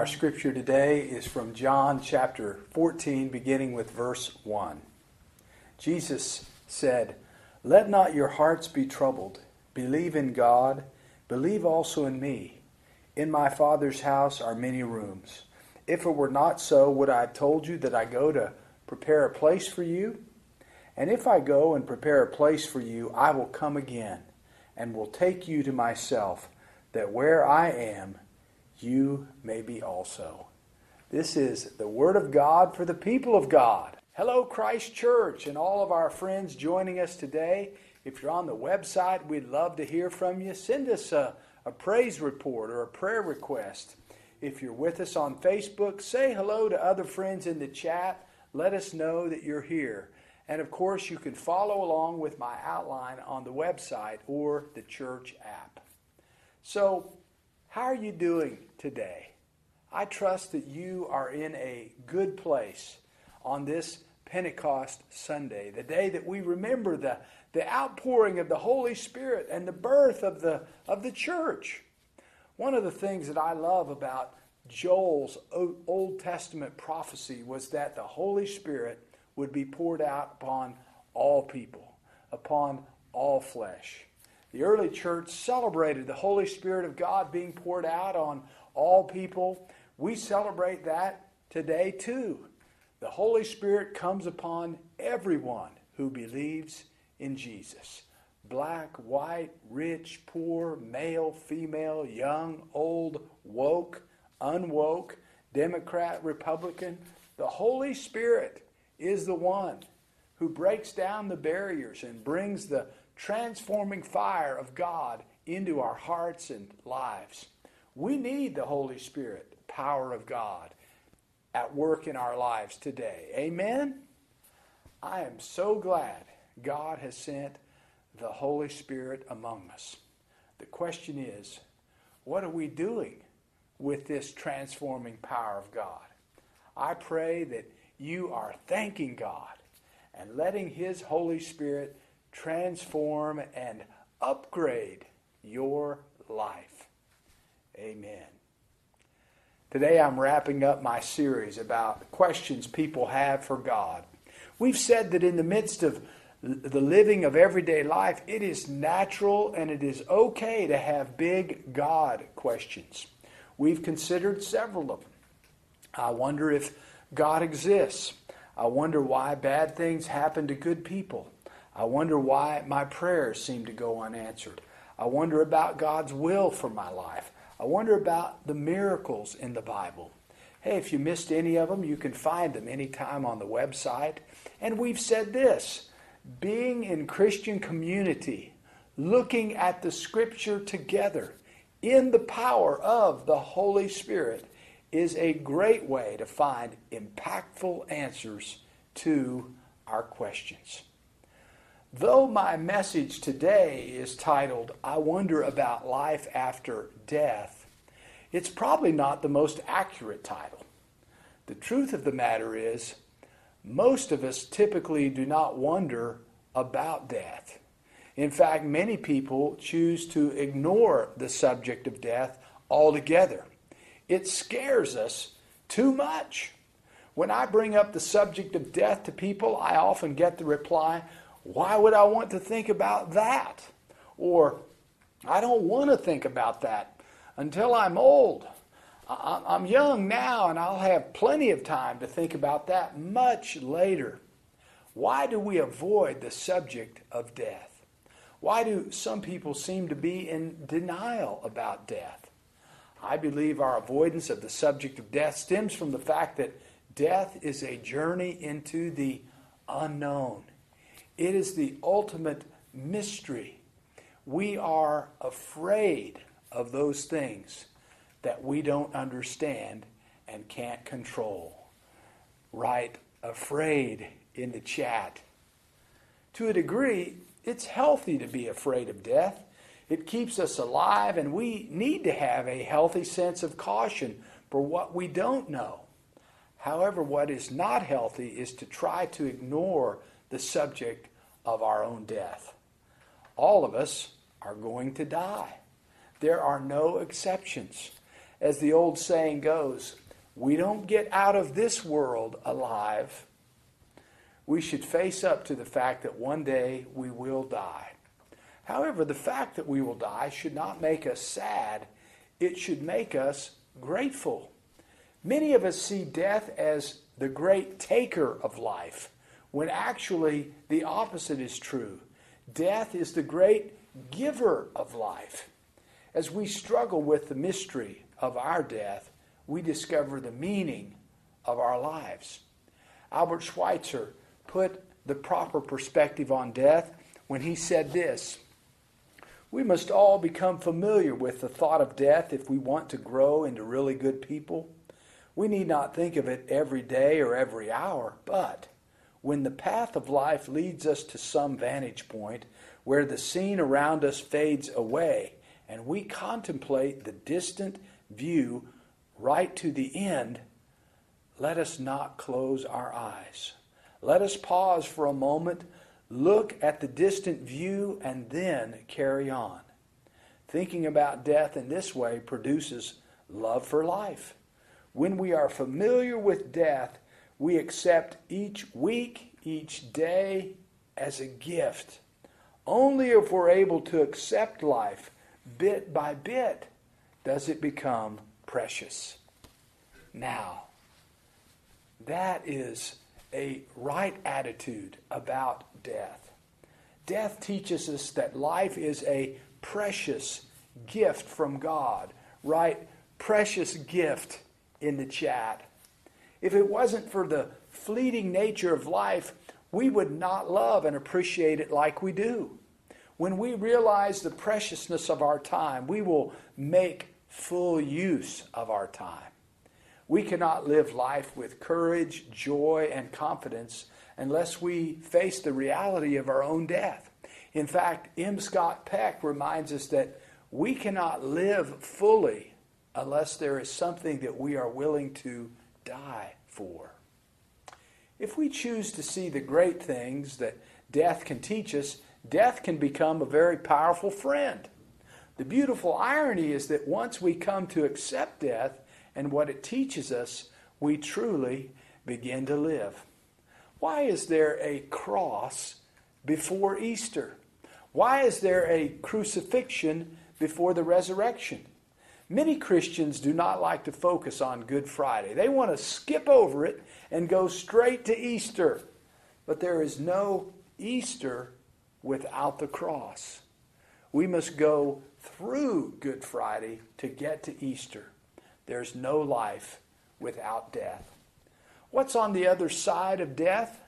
Our scripture today is from John chapter 14, beginning with verse 1. Jesus said, "Let not your hearts be troubled. Believe in God. Believe also in me. In my Father's house are many rooms. If it were not so, would I have told you that I go to prepare a place for you? And if I go and prepare a place for you, I will come again and will take you to myself, that where I am, you may be also." This is the Word of God for the people of God. Hello, Christ Church, and all of our friends joining us today. If you're on the website, we'd love to hear from you. Send us a praise report or a prayer request. If you're with us on Facebook, say hello to other friends in the chat. Let us know that you're here. And of course, you can follow along with my outline on the website or the church app. So, how are you doing today? I trust that you are in a good place on this Pentecost Sunday, the day that we remember the outpouring of the Holy Spirit and the birth of the church. One of the things that I love about Joel's Old Testament prophecy was that the Holy Spirit would be poured out upon all people, upon all flesh. The early church celebrated the Holy Spirit of God being poured out on all people. We celebrate that today too. The Holy Spirit comes upon everyone who believes in Jesus. Black, white, rich, poor, male, female, young, old, woke, unwoke, Democrat, Republican. The Holy Spirit is the one who breaks down the barriers and brings the transforming fire of God into our hearts and lives. We need the Holy Spirit, the power of God, at work in our lives today. Amen? I am so glad God has sent the Holy Spirit among us. The question is, what are we doing with this transforming power of God? I pray that you are thanking God and letting His Holy Spirit transform and upgrade your life. Amen. Today I'm wrapping up my series about questions people have for God. We've said that in the midst of the living of everyday life, it is natural and it is okay to have big God questions. We've considered several of them. I wonder if God exists. I wonder why bad things happen to good people. I wonder why my prayers seem to go unanswered. I wonder about God's will for my life. I wonder about the miracles in the Bible. Hey, if you missed any of them, you can find them anytime on the website. And we've said this, being in Christian community, looking at the Scripture together in the power of the Holy Spirit is a great way to find impactful answers to our questions. Though my message today is titled, "I Wonder About Life After Death," it's probably not the most accurate title. The truth of the matter is, most of us typically do not wonder about death. In fact, many people choose to ignore the subject of death altogether. It scares us too much. When I bring up the subject of death to people, I often get the reply, "Why would I want to think about that?" Or, "I don't want to think about that until I'm old. I'm young now and I'll have plenty of time to think about that much later." Why do we avoid the subject of death? Why do some people seem to be in denial about death? I believe our avoidance of the subject of death stems from the fact that death is a journey into the unknown. It is the ultimate mystery. We are afraid of those things that we don't understand and can't control. Write "afraid" in the chat. To a degree, it's healthy to be afraid of death. It keeps us alive, and we need to have a healthy sense of caution for what we don't know. However, what is not healthy is to try to ignore the subject of our own death. All of us are going to die. There are no exceptions. as the old saying goes, we don't get out of this world alive. We should face up to the fact that one day we will die. However, the fact that we will die should not make us sad. It should make us grateful. Many of us see death as the great taker of life, when actually the opposite is true. Death is the great giver of life. As we struggle with the mystery of our death, we discover the meaning of our lives. Albert Schweitzer put the proper perspective on death when he said this, "We must all become familiar with the thought of death if we want to grow into really good people. We need not think of it every day or every hour, but when the path of life leads us to some vantage point where the scene around us fades away and we contemplate the distant view right to the end, let us not close our eyes. Let us pause for a moment, look at the distant view, and then carry on. Thinking about death in this way produces love for life. When we are familiar with death, we accept each week, each day as a gift. Only if we're able to accept life bit by bit does it become precious." Now, that is a right attitude about death. Death teaches us that life is a precious gift from God. Write precious gift in the chat. If it wasn't for the fleeting nature of life, we would not love and appreciate it like we do. When we realize the preciousness of our time, we will make full use of our time. We cannot live life with courage, joy, and confidence unless we face the reality of our own death. In fact, M. Scott Peck reminds us that we cannot live fully unless there is something that we are willing to die for. If we choose to see the great things that death can teach us, death can become a very powerful friend. The beautiful irony is that once we come to accept death and what it teaches us, we truly begin to live. Why is there a cross before Easter? Why is there a crucifixion before the resurrection? Many Christians do not like to focus on Good Friday. They want to skip over it and go straight to Easter. But there is no Easter without the cross. We must go through Good Friday to get to Easter. There's no life without death. What's on the other side of death?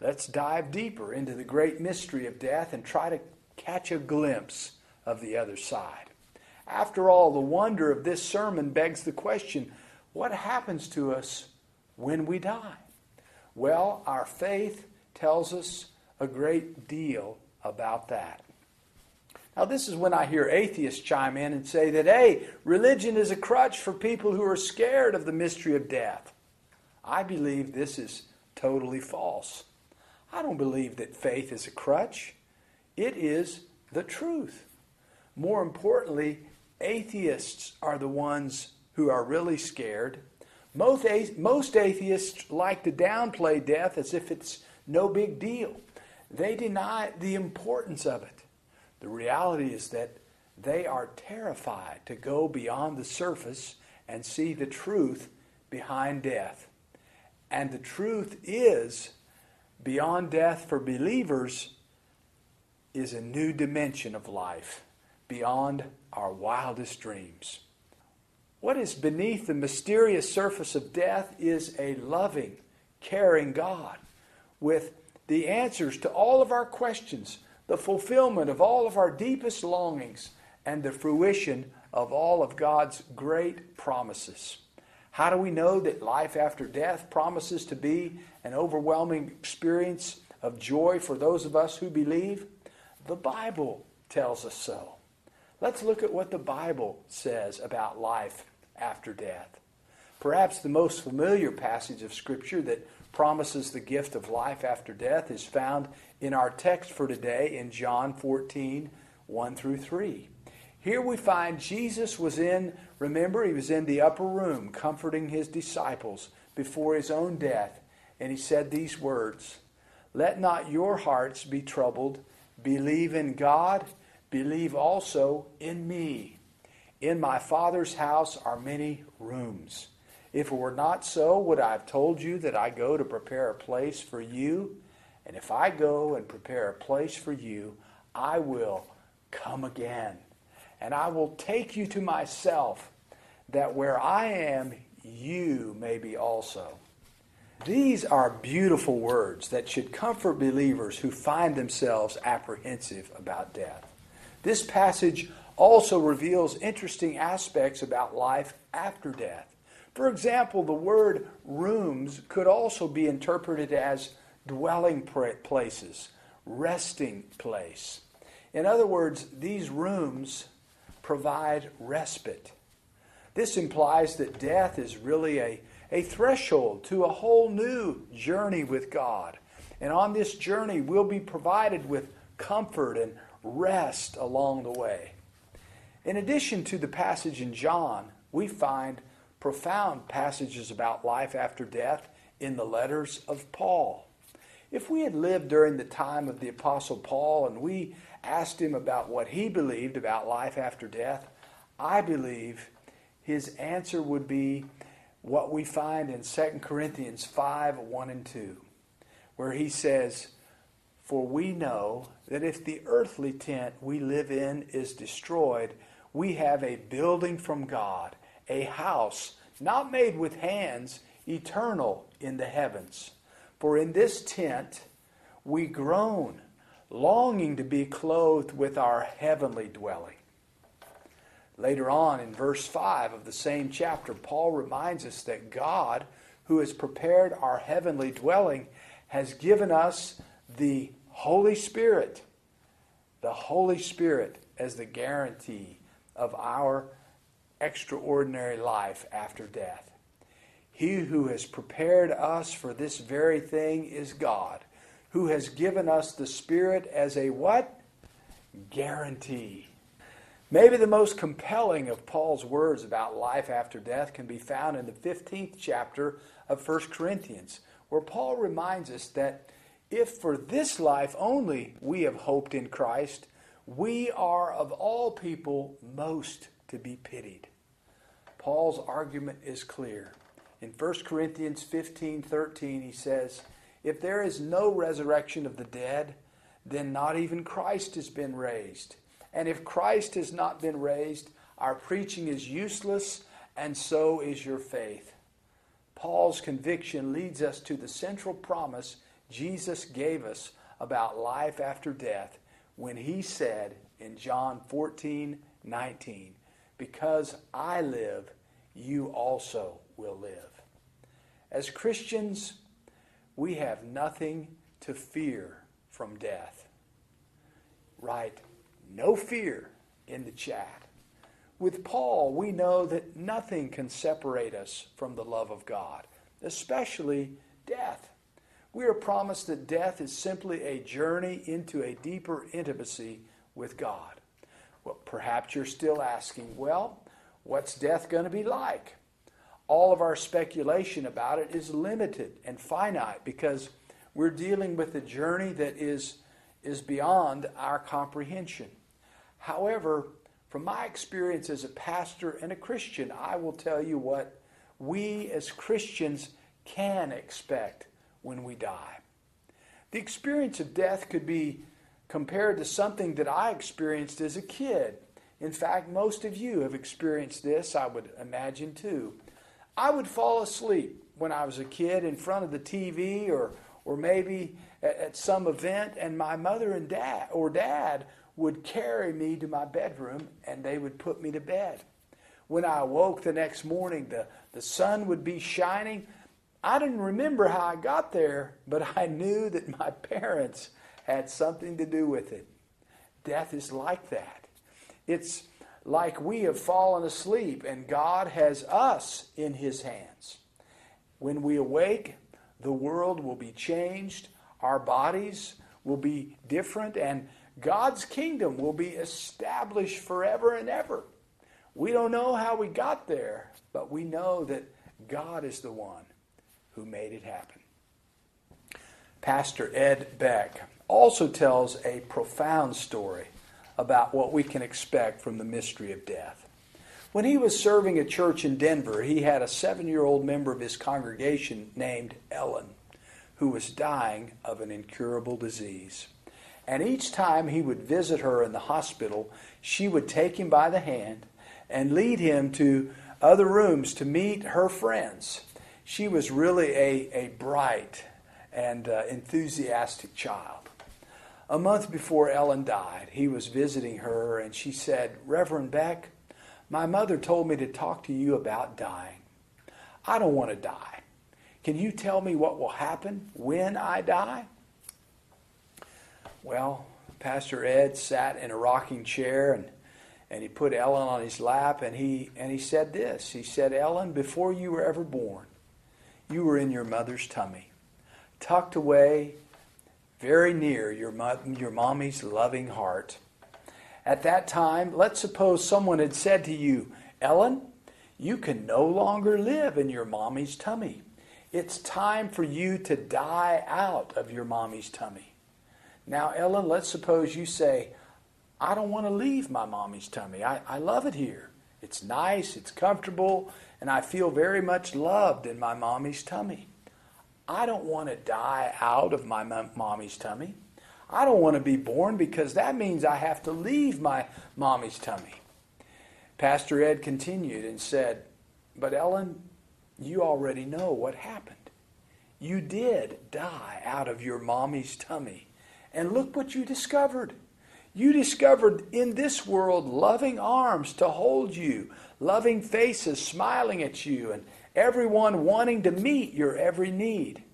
Let's dive deeper into the great mystery of death and try to catch a glimpse of the other side. After all, the wonder of this sermon begs the question, what happens to us when we die? Well, our faith tells us a great deal about that. Now, this is when I hear atheists chime in and say that, hey, religion is a crutch for people who are scared of the mystery of death. I believe this is totally false. I don't believe that faith is a crutch. It is the truth. More importantly, atheists are the ones who are really scared. Most atheists like to downplay death as if it's no big deal. They deny the importance of it. The reality is that they are terrified to go beyond the surface and see the truth behind death. And the truth is, beyond death for believers is a new dimension of life beyond our wildest dreams. What is beneath the mysterious surface of death is a loving, caring God with the answers to all of our questions, the fulfillment of all of our deepest longings, and the fruition of all of God's great promises. How do we know that life after death promises to be an overwhelming experience of joy for those of us who believe? The Bible tells us so. Let's look at what the Bible says about life after death. Perhaps the most familiar passage of Scripture that promises the gift of life after death is found in our text for today in John 14:1-3. Here we find Jesus was in, remember, he was in the upper room comforting his disciples before his own death. And he said these words, "Let not your hearts be troubled. Believe in God. Believe also in me. In my Father's house are many rooms. If it were not so, would I have told you that I go to prepare a place for you? And if I go and prepare a place for you, I will come again. And I will take you to myself, that where I am, you may be also." These are beautiful words that should comfort believers who find themselves apprehensive about death. This passage also reveals interesting aspects about life after death. For example, the word rooms could also be interpreted as dwelling places, resting place. In other words, these rooms provide respite. This implies that death is really a threshold to a whole new journey with God. And on this journey, we'll be provided with comfort and rest along the way. In addition to the passage in John, we find profound passages about life after death in the letters of Paul. If we had lived during the time of the Apostle Paul and we asked him about what he believed about life after death, I believe his answer would be what we find in 2 Corinthians 5:1-2, where he says, "For we know that if the earthly tent we live in is destroyed, we have a building from God, a house not made with hands, eternal in the heavens. For in this tent we groan, longing to be clothed with our heavenly dwelling." Later on in verse 5 of the same chapter, Paul reminds us that God, who has prepared our heavenly dwelling, has given us the Holy Spirit as the guarantee of our extraordinary life after death. He who has prepared us for this very thing is God, who has given us the Spirit as a what? Guarantee. Maybe the most compelling of Paul's words about life after death can be found in the 15th chapter of 1 Corinthians, where Paul reminds us that if for this life only we have hoped in Christ, we are of all people most to be pitied. Paul's argument is clear. In 1 Corinthians 15:13, he says, "If there is no resurrection of the dead, then not even Christ has been raised. And if Christ has not been raised, our preaching is useless, and so is your faith." Paul's conviction leads us to the central promise Jesus gave us about life after death when he said in John 14:19, "Because I live, you also will live." As Christians, we have nothing to fear from death. Write "no fear" in the chat. With Paul, we know that nothing can separate us from the love of God, especially death. We are promised that death is simply a journey into a deeper intimacy with God. Well, perhaps you're still asking, well, what's death going to be like? All of our speculation about it is limited and finite because we're dealing with a journey that is beyond our comprehension. However, from my experience as a pastor and a Christian, I will tell you what we as Christians can expect when we die. The experience of death could be compared to something that I experienced as a kid. In fact, most of you have experienced this, I would imagine too. I would fall asleep when I was a kid in front of the TV or maybe at some event, and my mother and dad would carry me to my bedroom and they would put me to bed. When I awoke the next morning, the sun would be shining. I didn't remember how I got there, but I knew that my parents had something to do with it. Death is like that. It's like we have fallen asleep and God has us in his hands. When we awake, the world will be changed, our bodies will be different, and God's kingdom will be established forever and ever. We don't know how we got there, but we know that God is the one who made it happen. Pastor Ed Beck also tells a profound story about what we can expect from the mystery of death. When he was serving a church in Denver, he had a 7-year-old member of his congregation named Ellen, who was dying of an incurable disease. And each time he would visit her in the hospital, she would take him by the hand and lead him to other rooms to meet her friends. She was really a bright and enthusiastic child. A month before Ellen died, he was visiting her, and she said, "Reverend Beck, my mother told me to talk to you about dying. I don't want to die. Can you tell me what will happen when I die?" Well, Pastor Ed sat in a rocking chair and he put Ellen on his lap and he said this. He said, "Ellen, before you were ever born, you were in your mother's tummy, tucked away very near your mommy's loving heart. At that time, let's suppose someone had said to you, 'Ellen, you can no longer live in your mommy's tummy. It's time for you to die out of your mommy's tummy.' Now, Ellen, let's suppose you say, 'I don't want to leave my mommy's tummy. I love it here. It's nice, it's comfortable, and I feel very much loved in my mommy's tummy. I don't want to die out of my mommy's tummy. I don't want to be born because that means I have to leave my mommy's tummy.'" Pastor Ed continued and said, "But Ellen, you already know what happened. You did die out of your mommy's tummy. And look what you discovered. You discovered in this world loving arms to hold you, loving faces smiling at you, and everyone wanting to meet your every need.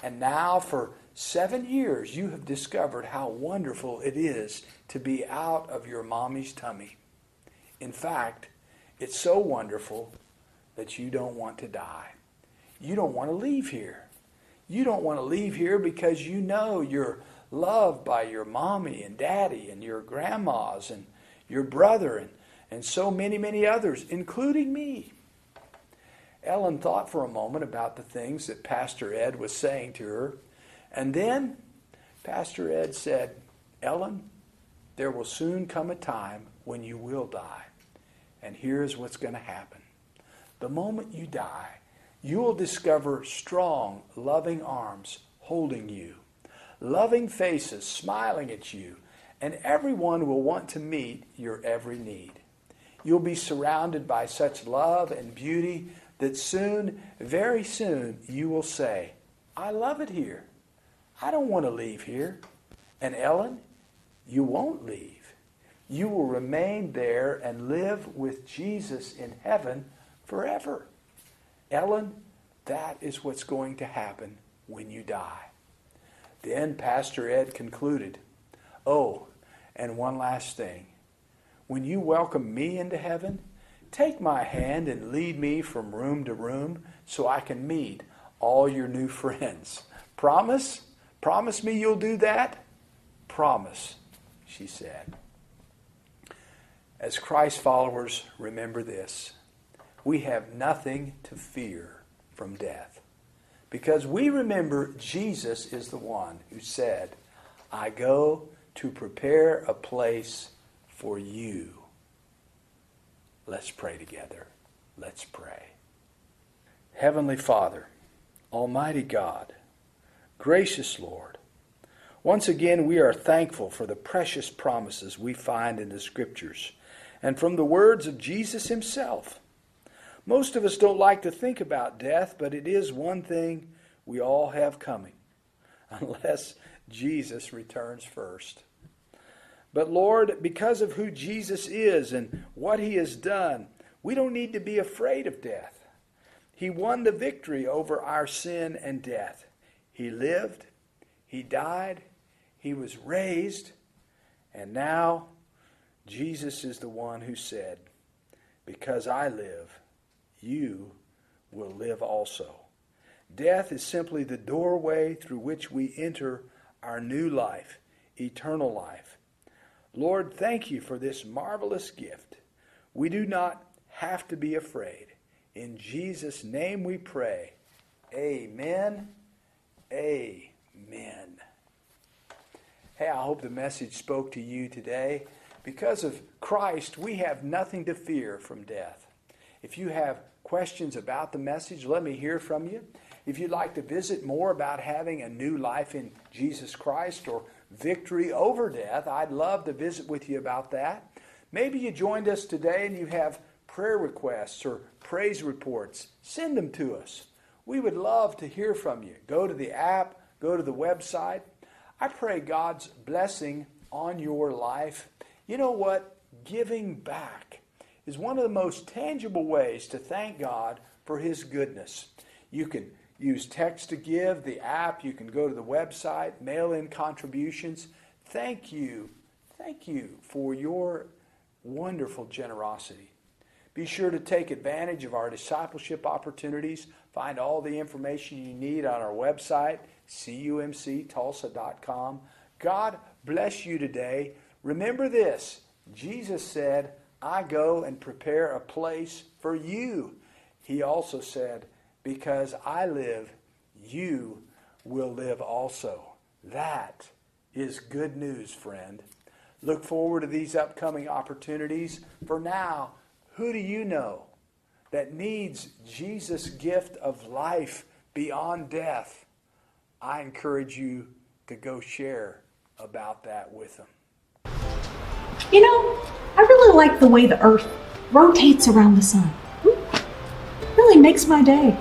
And now for 7 years you have discovered how wonderful it is to be out of your mommy's tummy. In fact, it's so wonderful that you don't want to die. You don't want to leave here. You don't want to leave here because you know you're loved by your mommy and daddy and your grandmas and your brother and so many, many others, including me." Ellen thought for a moment about the things that Pastor Ed was saying to her. And then Pastor Ed said, "Ellen, there will soon come a time when you will die. And here's what's going to happen. The moment you die, you will discover strong, loving arms holding you, loving faces smiling at you, and everyone will want to meet your every need. You'll be surrounded by such love and beauty that soon, very soon, you will say, 'I love it here. I don't want to leave here.' And Ellen, you won't leave. You will remain there and live with Jesus in heaven forever. Ellen, that is what's going to happen when you die." Then Pastor Ed concluded, "Oh, and one last thing. When you welcome me into heaven, take my hand and lead me from room to room so I can meet all your new friends. Promise? Promise me you'll do that?" "Promise," she said. As Christ followers, remember this. We have nothing to fear from death, because we remember Jesus is the one who said, "I go to prepare a place for you." Let's pray together. Let's pray. Heavenly Father, Almighty God, gracious Lord, once again we are thankful for the precious promises we find in the Scriptures and from the words of Jesus Himself. Most of us don't like to think about death, but it is one thing we all have coming, unless Jesus returns first. But Lord, because of who Jesus is and what He has done, we don't need to be afraid of death. He won the victory over our sin and death. He lived, He died, He was raised, and now Jesus is the one who said, "Because I live, you will live also." Death is simply the doorway through which we enter our new life, eternal life. Lord, thank you for this marvelous gift. We do not have to be afraid. In Jesus' name we pray. Amen. Amen. Hey, I hope the message spoke to you today. Because of Christ, we have nothing to fear from death. If you have questions about the message, let me hear from you. If you'd like to visit more about having a new life in Jesus Christ or victory over death, I'd love to visit with you about that. Maybe you joined us today and you have prayer requests or praise reports. Send them to us. We would love to hear from you. Go to the app, go to the website. I pray God's blessing on your life. You know what? Giving back is one of the most tangible ways to thank God for His goodness. You can use text to give, the app. You can go to the website, mail in contributions. Thank you. Thank you for your wonderful generosity. Be sure to take advantage of our discipleship opportunities. Find all the information you need on our website, cumctulsa.com. God bless you today. Remember this, Jesus said, I go and prepare a place for you. He also said, because I live, you will live also. That is good news, friend. Look forward to these upcoming opportunities. For now, who do you know that needs Jesus' gift of life beyond death? I encourage you to go share about that with them. You know, I really like the way the earth rotates around the sun. Really makes my day.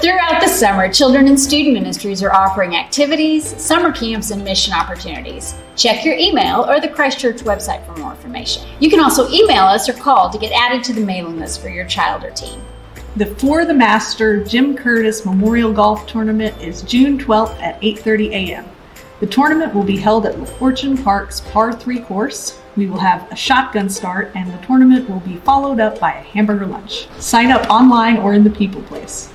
Throughout the summer, children and student ministries are offering activities, summer camps, and mission opportunities. Check your email or the Christ Church website for more information. You can also email us or call to get added to the mailing list for your child or teen. The For the Master Jim Curtis Memorial Golf Tournament is June 12th at 8:30 a.m. The tournament will be held at LaFortune Park's Par 3 course. We will have a shotgun start, and the tournament will be followed up by a hamburger lunch. Sign up online or in the People Place.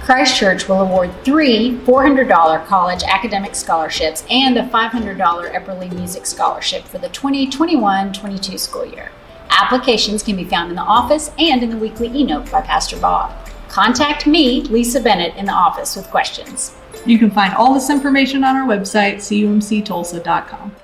Christ Church will award 3 $400 college academic scholarships and a $500 Epperly Music Scholarship for the 2021-22 school year. Applications can be found in the office and in the weekly e-note by Pastor Bob. Contact me, Lisa Bennett, in the office with questions. You can find all this information on our website, cumctulsa.com.